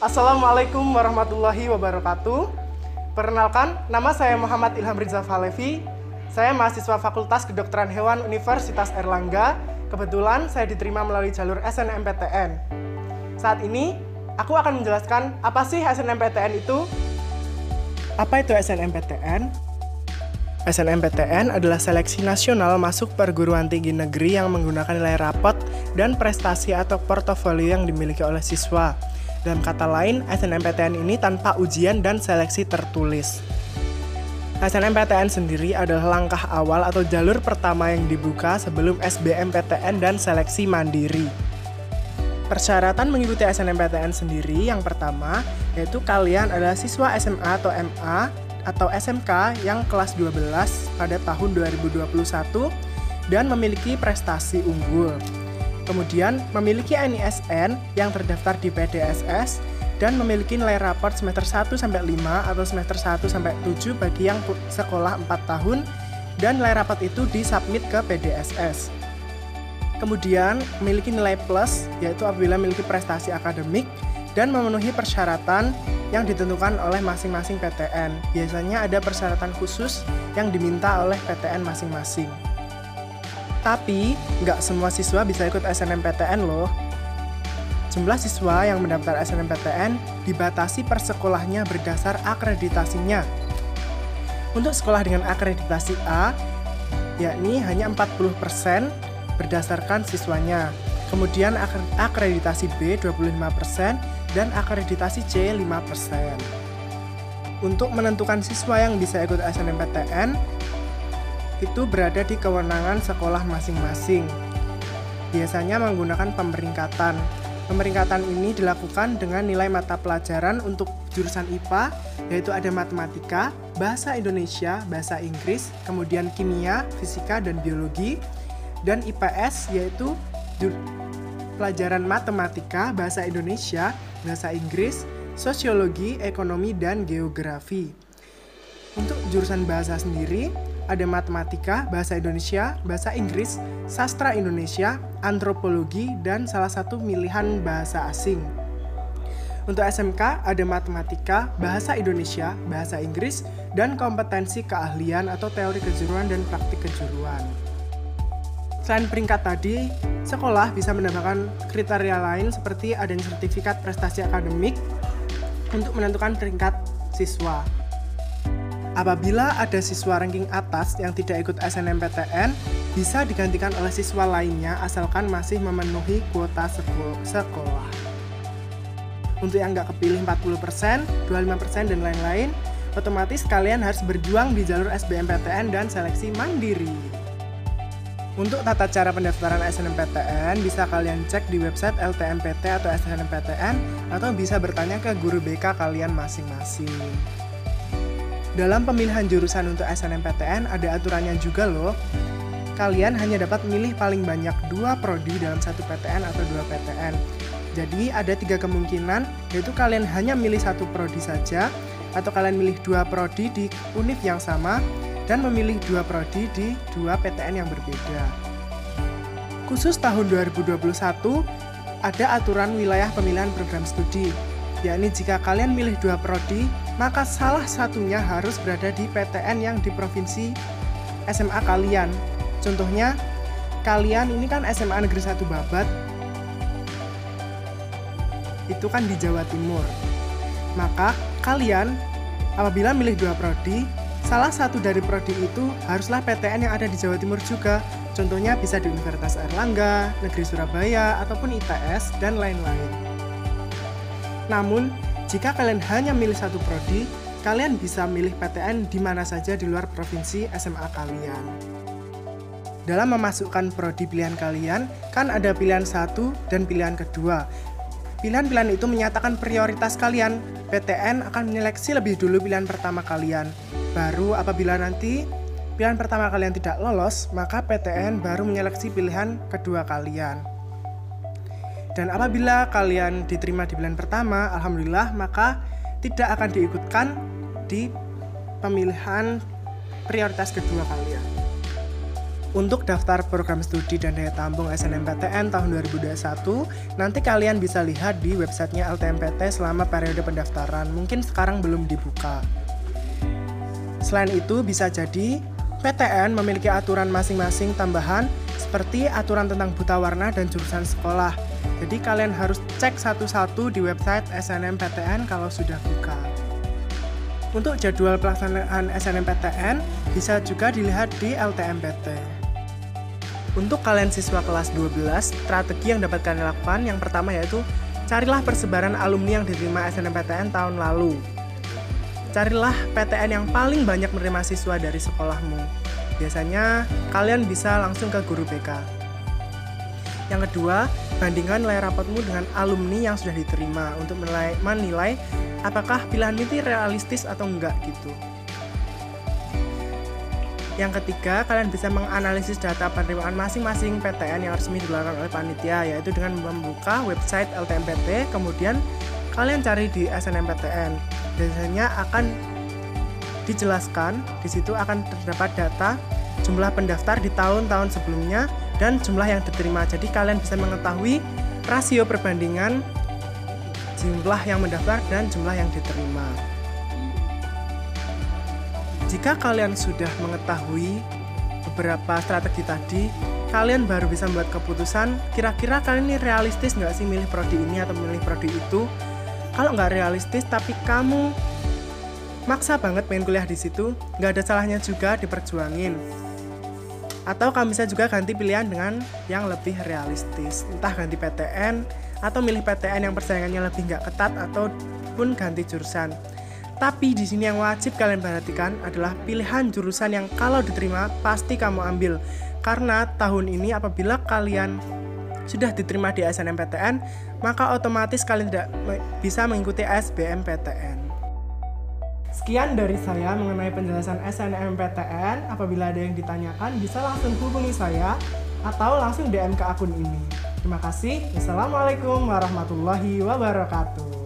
Assalamualaikum warahmatullahi wabarakatuh. Perkenalkan, nama saya Muhammad Ilham Rizal Falevi. Saya mahasiswa Fakultas Kedokteran Hewan Universitas Airlangga. Kebetulan saya diterima melalui jalur SNMPTN. Saat ini, aku akan menjelaskan apa sih SNMPTN itu. Apa itu SNMPTN? SNMPTN adalah seleksi nasional masuk perguruan tinggi negeri yang menggunakan nilai rapot dan prestasi atau portofolio yang dimiliki oleh siswa. Dalam kata lain, SNMPTN ini tanpa ujian dan seleksi tertulis. SNMPTN sendiri adalah langkah awal atau jalur pertama yang dibuka sebelum SBMPTN dan seleksi mandiri. Persyaratan mengikuti SNMPTN sendiri yang pertama yaitu kalian adalah siswa SMA atau MA atau SMK yang kelas 12 pada tahun 2021 dan memiliki prestasi unggul. Kemudian memiliki NISN yang terdaftar di PDSS dan memiliki nilai rapor semester 1-5 atau semester 1-7 bagi yang sekolah 4 tahun dan nilai rapor itu disubmit ke PDSS. Kemudian, memiliki nilai plus, yaitu apabila memiliki prestasi akademik dan memenuhi persyaratan yang ditentukan oleh masing-masing PTN. Biasanya ada persyaratan khusus yang diminta oleh PTN masing-masing. Tapi, nggak semua siswa bisa ikut SNMPTN loh. Jumlah siswa yang mendaftar SNMPTN dibatasi per sekolahnya berdasar akreditasinya. Untuk sekolah dengan akreditasi A, yakni hanya 40% berdasarkan siswanya. Kemudian akreditasi B 25% dan akreditasi C 5%. Untuk menentukan siswa yang bisa ikut SNMPTN itu berada di kewenangan sekolah masing-masing. Biasanya menggunakan pemeringkatan. Pemeringkatan ini dilakukan dengan nilai mata pelajaran untuk jurusan IPA, yaitu ada matematika, bahasa Indonesia, bahasa Inggris, kemudian kimia, fisika, dan biologi. Dan IPS yaitu pelajaran matematika, bahasa Indonesia, bahasa Inggris, sosiologi, ekonomi, dan geografi. Untuk jurusan bahasa sendiri, ada matematika, bahasa Indonesia, bahasa Inggris, sastra Indonesia, antropologi, dan salah satu pilihan bahasa asing. Untuk SMK, ada matematika, bahasa Indonesia, bahasa Inggris, dan kompetensi keahlian atau teori kejuruan dan praktik kejuruan. Selain peringkat tadi, sekolah bisa menambahkan kriteria lain seperti adanya sertifikat prestasi akademik untuk menentukan peringkat siswa. Apabila ada siswa ranking atas yang tidak ikut SNMPTN, bisa digantikan oleh siswa lainnya asalkan masih memenuhi kuota sekolah. Untuk yang nggak kepilih 40%, 25%, dan lain-lain, otomatis kalian harus berjuang di jalur SBMPTN dan seleksi mandiri. Untuk tata cara pendaftaran SNMPTN, bisa kalian cek di website LTMPT atau SNMPTN, atau bisa bertanya ke guru BK kalian masing-masing. Dalam pemilihan jurusan untuk SNMPTN, ada aturannya juga loh. Kalian hanya dapat milih paling banyak 2 prodi dalam satu PTN atau 2 PTN. Jadi ada 3 kemungkinan, yaitu kalian hanya milih 1 prodi saja, atau kalian milih 2 prodi di univ yang sama, dan memilih 2 prodi di 2 PTN yang berbeda. Khusus tahun 2021, ada aturan wilayah pemilihan program studi, yakni jika kalian milih 2 prodi, maka salah satunya harus berada di PTN yang di provinsi SMA kalian. Contohnya, kalian ini kan SMA Negeri Satu Babat, itu kan di Jawa Timur. Maka kalian apabila milih 2 prodi, salah satu dari prodi itu haruslah PTN yang ada di Jawa Timur juga. Contohnya bisa di Universitas Airlangga, Negeri Surabaya, ataupun ITS, dan lain-lain. Namun, jika kalian hanya milih 1 prodi, kalian bisa milih PTN di mana saja di luar provinsi SMA kalian. Dalam memasukkan prodi pilihan kalian, kan ada pilihan 1 dan pilihan kedua. Pilihan-pilihan itu menyatakan prioritas kalian. PTN akan menyeleksi lebih dulu pilihan pertama kalian. Baru apabila nanti pilihan pertama kalian tidak lolos, maka PTN baru menyeleksi pilihan kedua kalian. Dan apabila kalian diterima di pilihan pertama, alhamdulillah, maka tidak akan diikutkan di pemilihan prioritas kedua kalian. Untuk daftar program studi dan daya tampung SNMPTN tahun 2021, nanti kalian bisa lihat di websitenya LTMPT selama periode pendaftaran, mungkin sekarang belum dibuka. Selain itu, bisa jadi PTN memiliki aturan masing-masing tambahan seperti aturan tentang buta warna dan jurusan sekolah. Jadi kalian harus cek satu-satu di website SNMPTN kalau sudah buka. Untuk jadwal pelaksanaan SNMPTN bisa juga dilihat di LTMPT. Untuk kalian siswa kelas 12, strategi yang dapat kalian lakukan yang pertama yaitu carilah persebaran alumni yang diterima SNMPTN tahun lalu. Carilah PTN yang paling banyak menerima siswa dari sekolahmu. Biasanya kalian bisa langsung ke guru BK. Yang kedua, bandingkan nilai rapotmu dengan alumni yang sudah diterima untuk menilai apakah pilihan itu realistis atau enggak gitu. Yang ketiga, kalian bisa menganalisis data penerimaan masing-masing PTN yang resmi dilakukan oleh panitia, yaitu dengan membuka website LTMPT, kemudian kalian cari di SNMPTN. Biasanya akan dijelaskan, di situ akan terdapat data jumlah pendaftar di tahun-tahun sebelumnya dan jumlah yang diterima. Jadi kalian bisa mengetahui rasio perbandingan jumlah yang mendaftar dan jumlah yang diterima. Jika kalian sudah mengetahui beberapa strategi tadi, kalian baru bisa membuat keputusan, kira-kira kalian ini realistis nggak sih milih prodi ini atau milih prodi itu. Kalau nggak realistis tapi kamu maksa banget pengen kuliah di situ, nggak ada salahnya juga diperjuangin. Atau kamu bisa juga ganti pilihan dengan yang lebih realistis, entah ganti PTN atau milih PTN yang persaingannya lebih nggak ketat ataupun ganti jurusan. Tapi di sini yang wajib kalian perhatikan adalah pilihan jurusan yang kalau diterima pasti kamu ambil. Karena tahun ini apabila kalian sudah diterima di SNMPTN, maka otomatis kalian tidak bisa mengikuti SBMPTN. Sekian dari saya mengenai penjelasan SNMPTN. Apabila ada yang ditanyakan, bisa langsung hubungi saya atau langsung DM ke akun ini. Terima kasih. Wassalamualaikum warahmatullahi wabarakatuh.